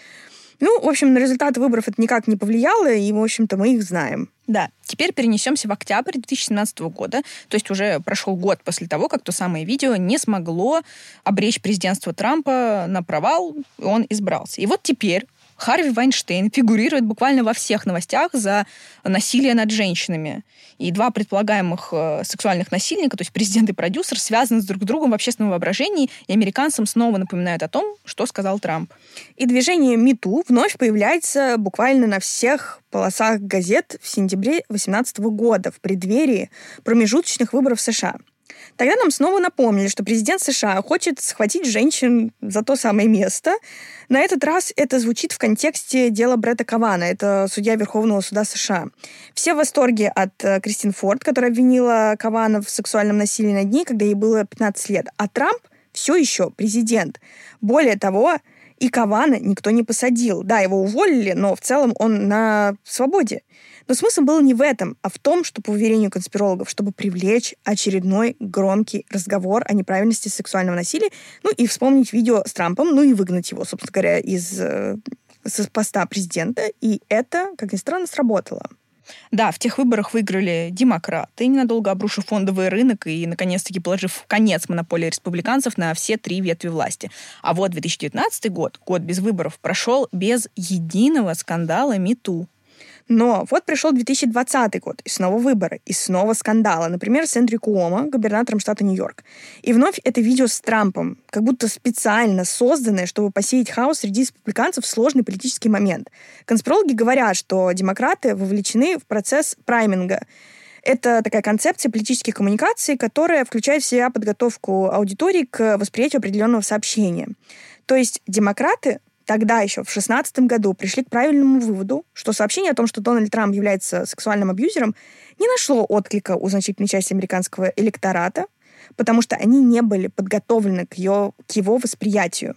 Ну, в общем, на результаты выборов это никак не повлияло, и, в общем-то, мы их знаем. Да. Теперь перенесемся в октябрь 2017 года, то есть уже прошел год после того, как то самое видео не смогло обречь президентство Трампа на провал, и он избрался. И вот теперь Харви Вайнштейн фигурирует буквально во всех новостях за насилие над женщинами. И два предполагаемых сексуальных насильника, то есть президент и продюсер, связаны с друг с другом в общественном воображении, и американцам снова напоминают о том, что сказал Трамп. И движение «Мету» вновь появляется буквально на всех полосах газет в сентябре 2018 года, в преддверии промежуточных выборов США. Тогда нам снова напомнили, что президент США хочет схватить женщин за то самое место. На этот раз это звучит в контексте дела Бретта Кавана, это судья Верховного суда США. Все в восторге от Кристин Форд, которая обвинила Кавана в сексуальном насилии над ней, когда ей было 15 лет. А Трамп все еще президент. Более того, и Кавана никто не посадил. Да, его уволили, но в целом он на свободе. Но смысл был не в этом, а в том, что, по уверению конспирологов, чтобы привлечь очередной громкий разговор о неправильности сексуального насилия, ну и вспомнить видео с Трампом, ну и выгнать его, собственно говоря, с поста президента. И это, как ни странно, сработало. Да, в тех выборах выиграли демократы, ненадолго обрушив фондовый рынок и, наконец-таки, положив конец монополии республиканцев на все три ветви власти. А вот 2019 год, год без выборов, прошел без единого скандала «Мету». Но вот пришел 2020 год, и снова выборы, и снова скандалы. Например, с Эндрю Куомо, губернатором штата Нью-Йорк. И вновь это видео с Трампом, как будто специально созданное, чтобы посеять хаос среди республиканцев в сложный политический момент. Конспирологи говорят, что демократы вовлечены в процесс прайминга. Это такая концепция политических коммуникаций, которая включает в себя подготовку аудитории к восприятию определенного сообщения. То есть демократы тогда еще, в 2016 году, пришли к правильному выводу, что сообщение о том, что Дональд Трамп является сексуальным абьюзером, не нашло отклика у значительной части американского электората, потому что они не были подготовлены к его восприятию.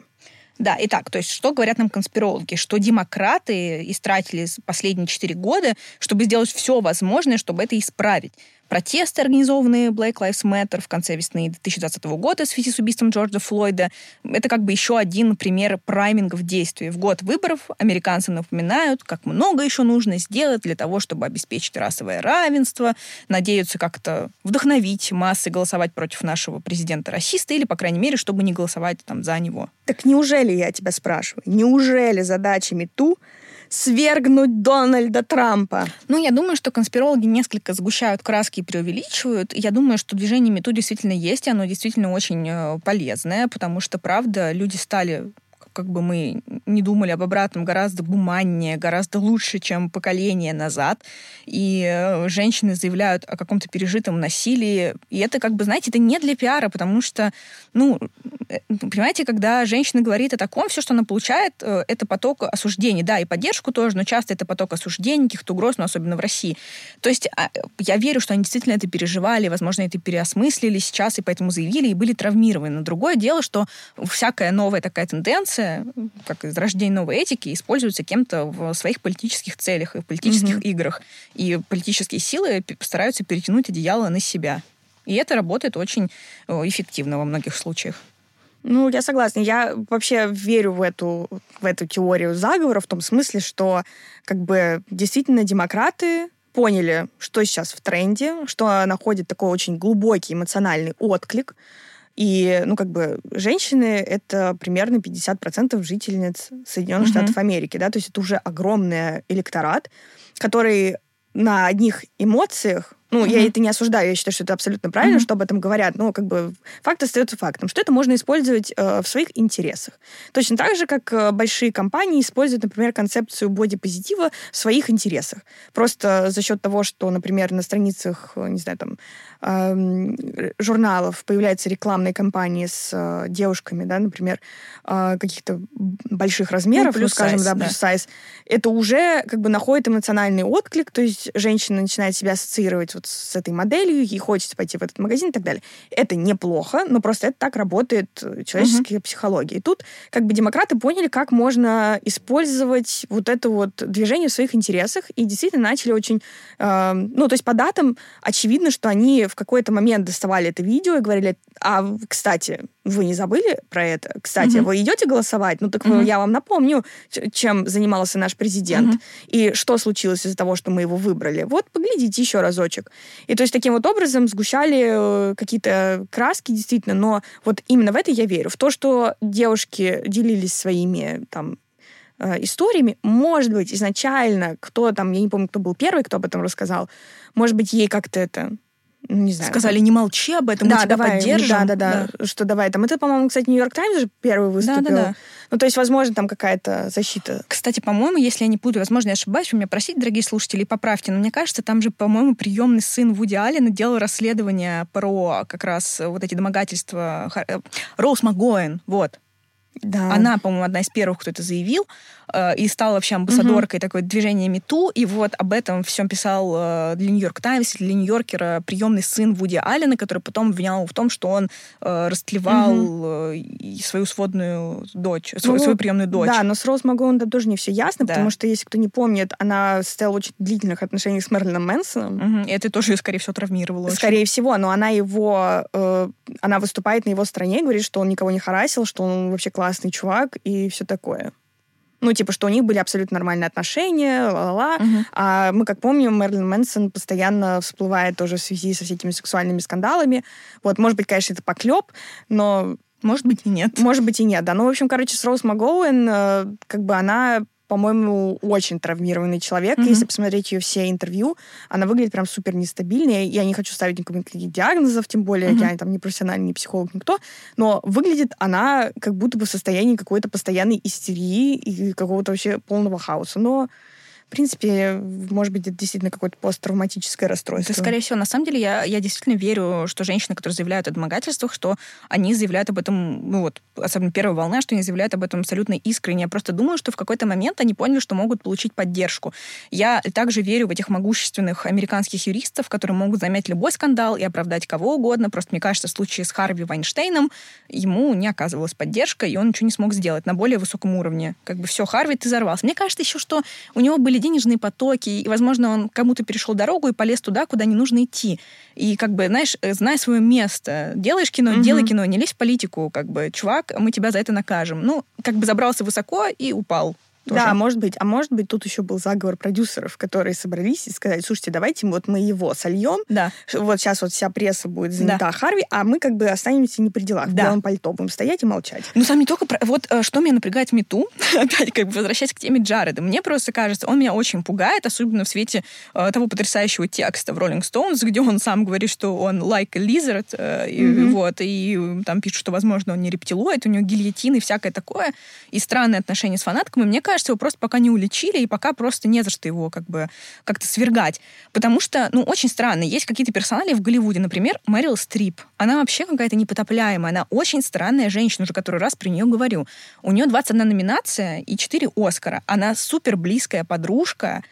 Да, итак, то есть что говорят нам конспирологи? Что демократы истратили последние 4 года, чтобы сделать все возможное, чтобы это исправить. Протесты, организованные Black Lives Matter в конце весны 2020 года в связи с убийством Джорджа Флойда, это как бы еще один пример прайминга в действии. В год выборов американцы напоминают, как много еще нужно сделать для того, чтобы обеспечить расовое равенство, надеются как-то вдохновить массы голосовать против нашего президента-расиста или, по крайней мере, чтобы не голосовать там за него. Так неужели, я тебя спрашиваю, неужели задача «Мету» свергнуть Дональда Трампа? Ну, я думаю, что конспирологи несколько сгущают краски и преувеличивают. Я думаю, что движение #MeToo действительно есть, и оно действительно очень полезное, потому что, правда, люди стали... как бы мы не думали об обратном, гораздо гуманнее, гораздо лучше, чем поколение назад. И женщины заявляют о каком-то пережитом насилии. И это, как бы, знаете, это не для пиара, потому что, ну, понимаете, когда женщина говорит о таком, все, что она получает, это поток осуждений. Да, и поддержку тоже, но часто это поток осуждений, каких-то угроз, но особенно в России. То есть я верю, что они действительно это переживали, возможно, это переосмыслили сейчас, и поэтому заявили, и были травмированы. Но другое дело, что всякая новая такая тенденция, как рождение новой этики, используются кем-то в своих политических целях и в политических играх. И политические силы стараются перетянуть одеяло на себя. И это работает очень эффективно во многих случаях. Ну, я согласна. Я вообще верю в эту теорию заговора в том смысле, что как бы действительно демократы поняли, что сейчас в тренде, что находит такой очень глубокий эмоциональный отклик. И, ну, как бы, женщины — это примерно 50% жительниц Соединенных Штатов Америки, да, то есть это уже огромный электорат, который на одних эмоциях, ну, я это не осуждаю, я считаю, что это абсолютно правильно, что об этом говорят, но, как бы, факт остается фактом, что это можно использовать в своих интересах. Точно так же, как большие компании используют, например, концепцию бодипозитива в своих интересах. Просто за счет того, что, например, на страницах, не знаю, там, журналов появляются рекламные кампании с девушками, да, например, каких-то больших размеров, ну, скажем, да, плюс-сайз, это уже, как бы, находит эмоциональный отклик, то есть женщина начинает себя ассоциировать вот с этой моделью, ей хочется пойти в этот магазин и так далее. Это неплохо, но просто это так работает человеческая психология. И тут, как бы, демократы поняли, как можно использовать вот это вот движение в своих интересах, и действительно начали очень... ну, то есть по датам очевидно, что они в какой-то момент доставали это видео и говорили: а, кстати, вы не забыли про это? Кстати, вы идете голосовать? Ну, так я вам напомню, чем занимался наш президент и что случилось из-за того, что мы его выбрали. Вот, поглядите еще разочек. И то есть таким вот образом сгущали какие-то краски, действительно, но вот именно в это я верю. В то, что девушки делились своими, там, историями. Может быть, изначально кто там, я не помню, кто был первый, кто об этом рассказал, может быть, ей как-то это... Не знаю, сказали, не молчи об этом, да, мы тебя поддержим. Да. Что давай там. Это, по-моему, кстати, Нью-Йорк Таймс же первый выступил. Да. Ну, то есть, возможно, там какая-то защита. Кстати, по-моему, если я не путаю, возможно, я ошибаюсь, вы меня простите, дорогие слушатели, поправьте, но мне кажется, там же, по-моему, приемный сын Вуди Аллена делал расследование про как раз вот эти домогательства. Роуз Магоэн, вот. Да. Она, по-моему, одна из первых, кто это заявил, и стала вообще амбассадоркой такой движения #MeToo. И вот об этом всем писал для Нью-Йорк Таймс, для Нью-Йоркера приемный сын Вуди Аллена, который потом обвинял его в том, что он растлевал свою сводную дочь, свою приемную дочь. Да, но с Роуз Магоун это тоже не все ясно, да, потому что, если кто не помнит, она состояла в очень длительных отношениях с Мэрилином Мэнсоном. И это тоже ее, скорее всего, травмировало. Скорее всего, но она его... она выступает на его стороне, говорит, что он никого не харасил, что он вообще классный чувак и все такое. Ну, типа, что у них были абсолютно нормальные отношения, ла-ла-ла. А мы, как помним, Мэрилин Мэнсон постоянно всплывает тоже в связи со всякими сексуальными скандалами. Вот, может быть, конечно, это поклеп, но... Может быть, и нет. Может быть, и нет, да. Ну, в общем, короче, с Роуз Магоуэн, как бы, она, по-моему, очень травмированный человек. Если посмотреть ее все интервью, она выглядит прям супер нестабильной. Я не хочу ставить никому никаких диагнозов, тем более я там не профессиональный, не психолог, никто. Но выглядит она как будто бы в состоянии какой-то постоянной истерии и какого-то вообще полного хаоса. Но, в принципе, может быть, это действительно какое-то посттравматическое расстройство. Это, скорее всего, на самом деле, я действительно верю, что женщины, которые заявляют о домогательствах, что они заявляют об этом, ну вот, особенно первая волна, что они заявляют об этом абсолютно искренне. Я просто думаю, что в какой-то момент они поняли, что могут получить поддержку. Я также верю в этих могущественных американских юристов, которые могут замять любой скандал и оправдать кого угодно. Просто, мне кажется, в случае с Харви Вайнштейном ему не оказывалась поддержка, и он ничего не смог сделать на более высоком уровне. Как бы все, Харви, ты взорвался. Мне кажется еще, что у него были денежные потоки, и, возможно, он кому-то перешел дорогу и полез туда, куда не нужно идти. И, как бы, знаешь, знай свое место. Делаешь кино, делай кино, не лезь в политику, как бы, чувак, мы тебя за это накажем. Ну, как бы, забрался высоко и упал. Тоже. Да, может быть. А может быть, тут еще был заговор продюсеров, которые собрались и сказали, слушайте, давайте вот мы его сольем, да. Вот сейчас вот вся пресса будет занята да. Харви, а мы как бы останемся не при делах, в белом пальто будем стоять и молчать. Ну, сам не только... Вот что меня напрягает Мету, опять как бы возвращаясь к теме Джареда, мне просто кажется, он меня очень пугает, особенно в свете того потрясающего текста в Rolling Stones, где он сам говорит, что он like a lizard, вот, и там пишет, что, возможно, он не рептилоид, у него гильотины и всякое такое, и странные отношения с фанатками. Мне кажется, его просто пока не уличили, и пока просто не за что его как бы как-то свергать. Потому что, ну, очень странно. Есть какие-то персонали в Голливуде, например, Мэрил Стрип. Она вообще какая-то непотопляемая. Она очень странная женщина, уже который раз про нее говорю. У нее 21 номинация и 4 Оскара. Она супер близкая подружка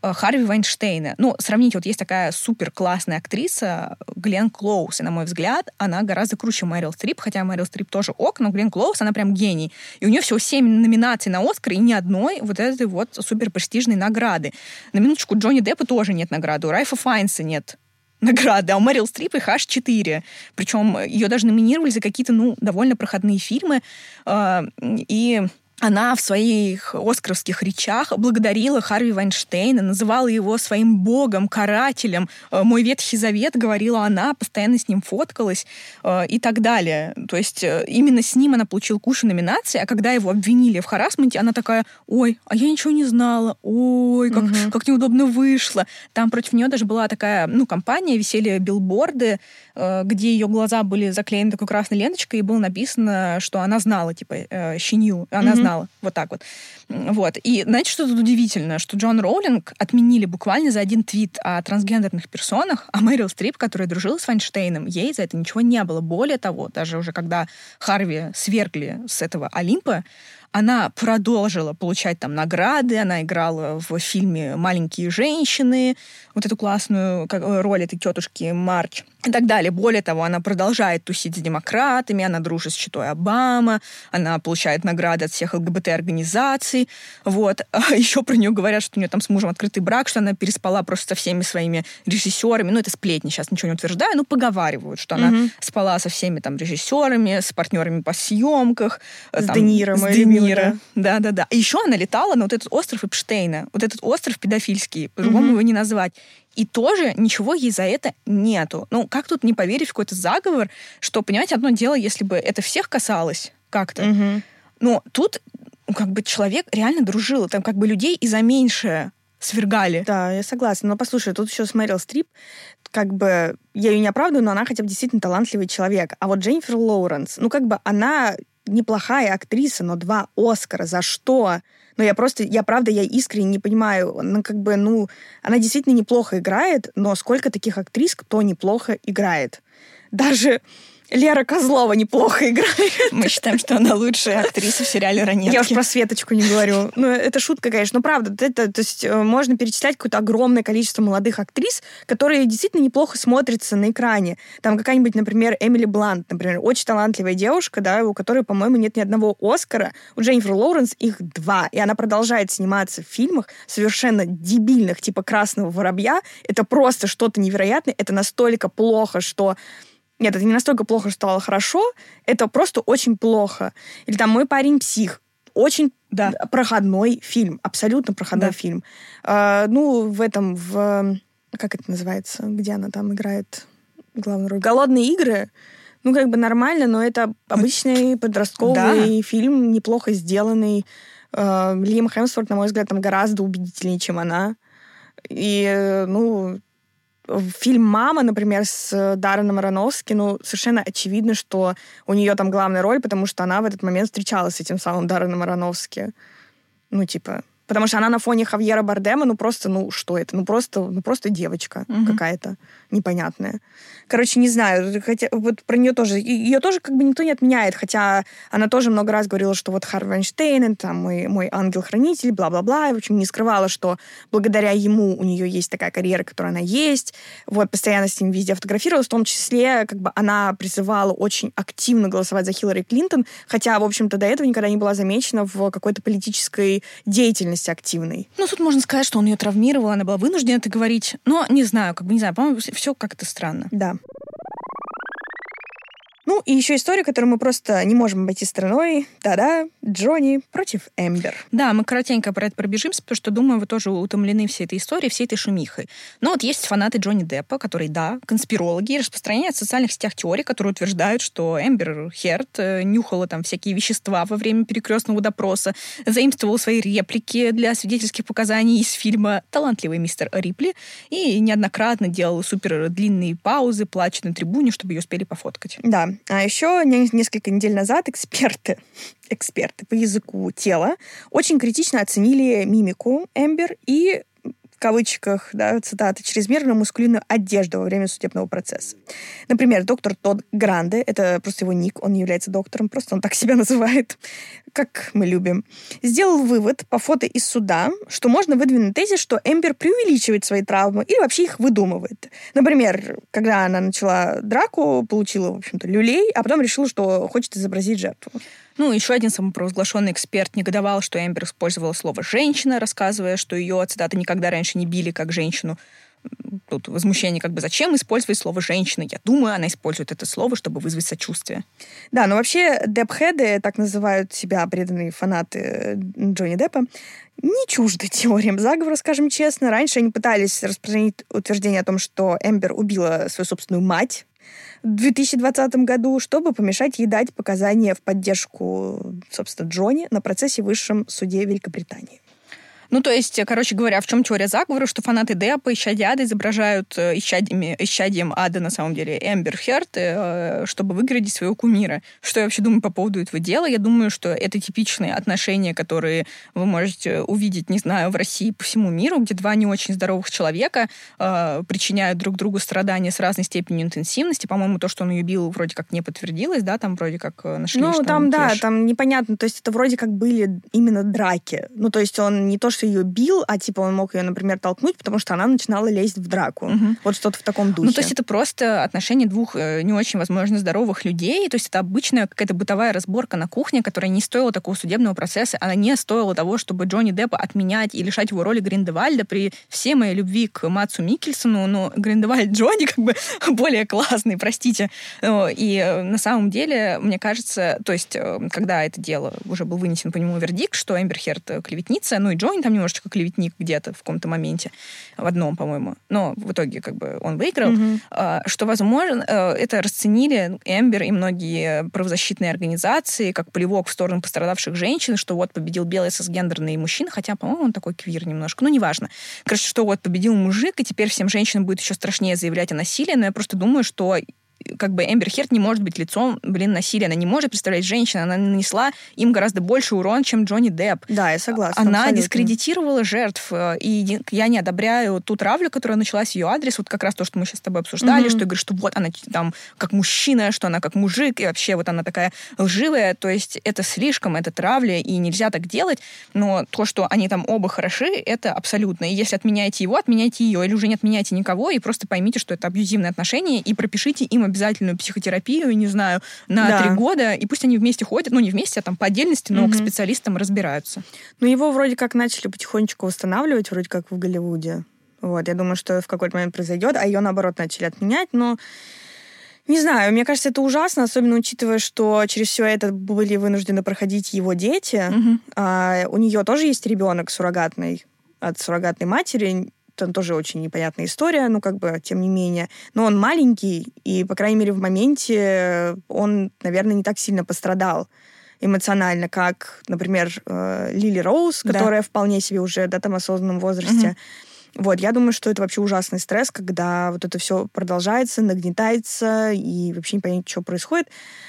Харви Вайнштейна. Ну, сравнить, вот есть такая супер-классная актриса Глен Клоус, и, на мой взгляд, она гораздо круче Мэрил Стрип, хотя Мэрил Стрип тоже ок, но Глен Клоус, она прям гений. И у нее всего 7 номинаций на Оскар, и ни одной вот этой вот супер-престижной награды. На минуточку, у Джонни Деппа тоже нет награды, у Райфа Файнса нет награды, а у Мэрил Стрип их аж 4. Причем ее даже номинировали за какие-то, ну, довольно проходные фильмы. И... Она в своих оскаровских речах благодарила Харви Вайнштейна, называла его своим богом, карателем. «Мой ветхий завет», говорила она, постоянно с ним фоткалась и так далее. То есть именно с ним она получила кучу номинаций, а когда его обвинили в харассменте, она такая: «Ой, а я ничего не знала, ой, как неудобно вышло». Там против нее даже была такая, ну, компания, висели билборды, где ее глаза были заклеены такой красной ленточкой, и было написано, что она знала, типа, щенью. Она знала. Вот так вот. Вот. И знаете, что тут удивительно? Что Джон Роулинг отменили буквально за один твит о трансгендерных персонах, а Мэрил Стрип, которая дружила с Вайнштейном, ей за это ничего не было. Более того, даже уже когда Харви свергли с этого Олимпа, она продолжила получать там награды, она играла в фильме «Маленькие женщины», вот эту классную роль этой тетушки Марч и так далее. Более того, она продолжает тусить с демократами, она дружит с читой Обама, она получает награды от всех ЛГБТ-организаций. Вот. А еще про нее говорят, что у нее там с мужем открытый брак, что она переспала просто со всеми своими режиссерами. Ну, это сплетни, сейчас ничего не утверждаю, но поговаривают, что она спала со всеми там режиссерами, с партнерами по съемках. С Де Ниро, Да. А еще она летала на вот этот остров Эпштейна, вот этот остров педофильский, по-другому его не назвать. И тоже ничего ей за это нету. Ну, как тут не поверить в какой-то заговор, что, понимаете, одно дело, если бы это всех касалось как-то, но тут как бы человек реально дружил, там как бы людей и за меньшее свергали. Да, я согласна. Но послушай, тут еще с Мэрил Стрип, как бы, я ее не оправдываю, но она хотя бы действительно талантливый человек. А вот Дженнифер Лоуренс, ну как бы она... неплохая актриса, но 2 Оскара. За что? Но я просто, я искренне не понимаю. Ну, как бы, ну, она действительно неплохо играет, но сколько таких актрис, кто неплохо играет? Даже Лера Козлова неплохо играет. Мы считаем, что она лучшая актриса в сериале «Ранетки». Я уж про Светочку не говорю. Ну, это шутка, конечно, но правда. То есть можно перечислять какое-то огромное количество молодых актрис, которые действительно неплохо смотрятся на экране. Там какая-нибудь, например, Эмили Блант, например, очень талантливая девушка, да, у которой, по-моему, нет ни одного Оскара. У Дженнифер Лоуренс их 2. И она продолжает сниматься в фильмах совершенно дебильных, типа «Красного воробья». Это просто что-то невероятное. Это настолько плохо, что... Нет, это не настолько плохо, что стало хорошо, это просто очень плохо. Или там «Мой парень псих». Очень проходной фильм, абсолютно проходной фильм. Ну, в этом, как это называется, где она там играет главную роль? «Голодные игры». Ну, как бы нормально, но это обычный подростковый фильм, неплохо сделанный. Лиам Хемсворт, на мой взгляд, там гораздо убедительнее, чем она. И, ну... Фильм «Мама», например, с Дарреном Марановски, ну, совершенно очевидно, что у нее там главная роль, потому что она в этот момент встречалась с этим самым Дарреном Марановски. Ну, типа... Потому что она на фоне Хавьера Бардема, ну, просто, ну, что это? Ну, просто девочка какая-то непонятная. Короче, не знаю, хотя вот про нее тоже... Ее тоже как бы никто не отменяет, хотя она тоже много раз говорила, что вот Харви Вайнштейн, там, мой ангел-хранитель, бла-бла-бла, и, в общем, не скрывала, что благодаря ему у нее есть такая карьера, которая она есть, вот, постоянно с ним везде фотографировалась, в том числе, как бы, она призывала очень активно голосовать за Хиллари Клинтон, хотя, в общем-то, до этого никогда не была замечена в какой-то политической деятельности активной. Ну, тут можно сказать, что он ее травмировал, она была вынуждена это говорить, но не знаю, по-моему, все как-то странно. Да. Ну, и еще история, которую мы просто не можем обойти стороной. Та-да, Джонни против Эмбер. Да, мы коротенько про это пробежимся, потому что, думаю, вы тоже утомлены всей этой историей, всей этой шумихой. Но вот есть фанаты Джонни Деппа, которые, да, конспирологи, распространяют в социальных сетях теории, которые утверждают, что Эмбер Херд нюхала там всякие вещества во время перекрестного допроса, заимствовала свои реплики для свидетельских показаний из фильма «Талантливый мистер Рипли» и неоднократно делала супер длинные паузы, плача на трибуне, чтобы ее успели пофоткать. Да. А еще несколько недель назад эксперты по языку тела очень критично оценили мимику Эмбер и, в кавычках, да, цитата, чрезмерную мускулинную одежду во время судебного процесса. Например, доктор Тодд Гранде, это просто его ник, он не является доктором, просто он так себя называет, как мы любим, сделал вывод по фото из суда, что можно выдвинуть тезис, что Эмбер преувеличивает свои травмы или вообще их выдумывает. Например, когда она начала драку, получила, в общем-то, люлей, а потом решила, что хочет изобразить жертву. Ну, еще один самопровозглашенный эксперт негодовал, что Эмбер использовала слово «женщина», рассказывая, что ее, цитата, никогда раньше не били как женщину. Тут возмущение, как бы, зачем использовать слово «женщина»? Я думаю, она использует это слово, чтобы вызвать сочувствие. Да, но вообще депп-хеды, так называют себя преданные фанаты Джонни Деппа, не чужды теориям заговора, скажем честно. Раньше они пытались распространить утверждение о том, что Эмбер убила свою собственную мать, в 2020 году, чтобы помешать ей дать показания в поддержку, собственно, Джонни на процессе в высшем суде Великобритании. Ну, то есть, короче говоря, в чем теория заговора, что фанаты Деппа, исчадия ада, изображают исчадием ада, на самом деле, Эмбер Херд, чтобы выгородить своего кумира. Что я вообще думаю по поводу этого дела? Я думаю, что это типичные отношения, которые вы можете увидеть, не знаю, в России, по всему миру, где два не очень здоровых человека причиняют друг другу страдания с разной степенью интенсивности. По-моему, то, что он ее бил, вроде как не подтвердилось, да, там вроде как нашли, ну, что там, да, тишь. Там непонятно, то есть это вроде как были именно драки. Ну, то есть он не то, что ее бил, а типа он мог ее, например, толкнуть, потому что она начинала лезть в драку. Угу. Вот что-то в таком духе. Ну, то есть это просто отношения двух не очень, возможно, здоровых людей. То есть это обычная какая-то бытовая разборка на кухне, которая не стоила такого судебного процесса. Она не стоила того, чтобы Джонни Деппа отменять и лишать его роли Гриндевальда. При всей моей любви к Матсу Миккельсону, но Гриндевальд Джонни как бы более классный, простите. И на самом деле, мне кажется, то есть когда это дело, уже был вынесен по нему вердикт, что Эмбер Херд клеветница, ну и Джонни там немножечко клеветник где-то в каком-то моменте, в одном, по-моему. Но в итоге как бы он выиграл. Mm-hmm. Что, возможно, это расценили Эмбер и многие правозащитные организации как плевок в сторону пострадавших женщин, что вот победил белый сосгендерный мужчина, хотя, по-моему, он такой квир немножко, ну, неважно. Короче, что вот победил мужик, и теперь всем женщинам будет еще страшнее заявлять о насилии, но я просто думаю, что как бы Эмбер Херд не может быть лицом, насилия. Она не может представлять женщину. Она нанесла им гораздо больше урон, чем Джонни Депп. Да, я согласна. Она абсолютно дискредитировала жертв. И я не одобряю ту травлю, которая началась в ее адрес. Вот как раз то, что мы сейчас с тобой обсуждали, mm-hmm. что я говорю, что вот она там как мужчина, что она как мужик, и вообще вот она такая лживая. То есть это слишком, это травля, и нельзя так делать. Но то, что они там оба хороши, это абсолютно. И если отменяете его, отменяйте ее. Или уже не отменяйте никого, и просто поймите, что это абьюзивные отношения, и пропишите им обязательную психотерапию, не знаю, на 3 года, и пусть они вместе ходят, ну, не вместе, а там по отдельности, но к специалистам разбираются. Ну, его вроде как начали потихонечку восстанавливать, вроде как в Голливуде. Вот, я думаю, что в какой-то момент произойдет, а ее, наоборот, начали отменять, но не знаю, мне кажется, это ужасно, особенно учитывая, что через все это были вынуждены проходить его дети. А у нее тоже есть ребенок суррогатный, от суррогатной матери, там тоже очень непонятная история, ну, как бы, тем не менее. Но он маленький, и, по крайней мере, в моменте он, наверное, не так сильно пострадал эмоционально, как, например, Лили Роуз, которая вполне себе уже, да, там, в осознанном возрасте. Вот, я думаю, что это вообще ужасный стресс, когда вот это все продолжается, нагнетается, и вообще непонятно, что происходит.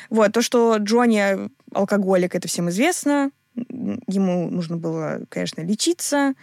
Вот, то, что Джонни алкоголик, это всем известно. Ему нужно было, конечно, лечиться.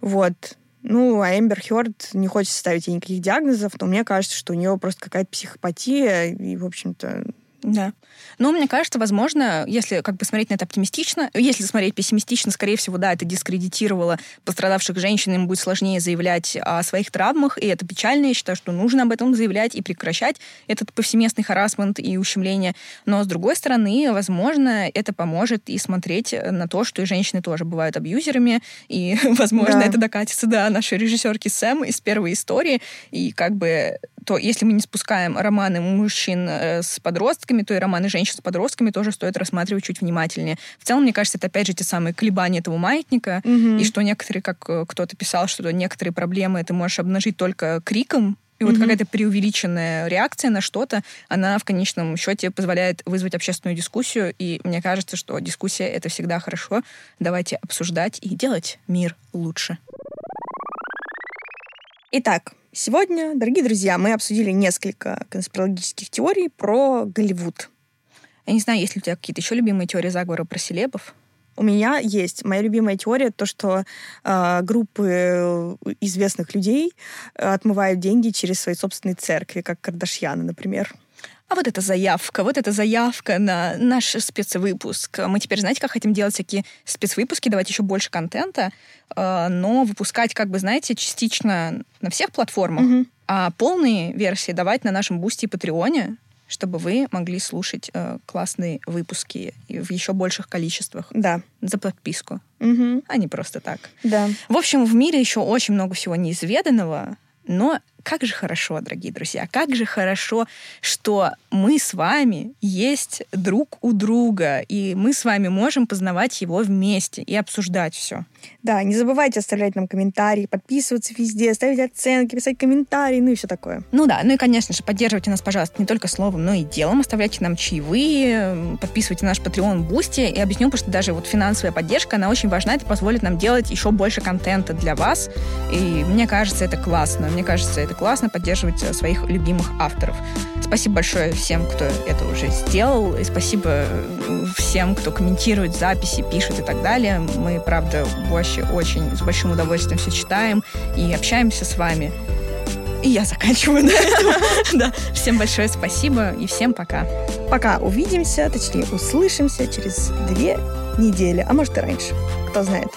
Вот. Ну, а Эмбер Херд, не хочется ставить ей никаких диагнозов, но мне кажется, что у нее просто какая-то психопатия, и, в общем-то... Да. Но мне кажется, возможно, если как бы смотреть на это оптимистично, если смотреть пессимистично, скорее всего, да, это дискредитировало пострадавших женщин, им будет сложнее заявлять о своих травмах, и это печально, я считаю, что нужно об этом заявлять и прекращать этот повсеместный харассмент и ущемление. Но, с другой стороны, возможно, это поможет и смотреть на то, что и женщины тоже бывают абьюзерами, и, возможно, это докатится до нашей режиссерки Сэм из первой истории, и как бы то если мы не спускаем романы мужчин с подростками, то и романы женщин с подростками тоже стоит рассматривать чуть внимательнее. В целом, мне кажется, это опять же те самые колебания этого маятника, угу. и что некоторые, как кто-то писал, что некоторые проблемы ты можешь обнажить только криком, и вот какая-то преувеличенная реакция на что-то, она в конечном счете позволяет вызвать общественную дискуссию. И мне кажется, что дискуссия — это всегда хорошо. Давайте обсуждать и делать мир лучше. Итак, сегодня, дорогие друзья, мы обсудили несколько конспирологических теорий про Голливуд. Я не знаю, есть ли у тебя какие-то еще любимые теории заговора про селебов? У меня есть. Моя любимая теория — то, что группы известных людей отмывают деньги через свои собственные церкви, как Кардашьяны, например. А вот эта заявка на наш спецвыпуск. Мы теперь, знаете, как хотим делать всякие спецвыпуски, давать еще больше контента, но выпускать, как бы, знаете, частично на всех платформах, а полные версии давать на нашем Бусти и Патреоне, чтобы вы могли слушать классные выпуски в еще больших количествах. Да. За подписку. Угу. А не просто так. Да. В общем, в мире еще очень много всего неизведанного, но как же хорошо, дорогие друзья, как же хорошо, что мы с вами есть друг у друга, и мы с вами можем познавать его вместе и обсуждать все. Да, не забывайте оставлять нам комментарии, подписываться везде, ставить оценки, писать комментарии, ну и все такое. Ну да, ну и, конечно же, поддерживайте нас, пожалуйста, не только словом, но и делом. Оставляйте нам чаевые, подписывайте наш Patreon, Boosty. И объясню, потому что даже вот финансовая поддержка, она очень важна, это позволит нам делать еще больше контента для вас. И мне кажется, это классно. Мне кажется, это классно поддерживать своих любимых авторов. Спасибо большое всем, кто это уже сделал, и спасибо всем, кто комментирует записи, пишет и так далее. Мы, правда, вообще очень с большим удовольствием все читаем и общаемся с вами. И я заканчиваю на этом. Всем большое спасибо и всем пока. Пока. Увидимся, точнее, услышимся через 2 недели, а может и раньше. Кто знает.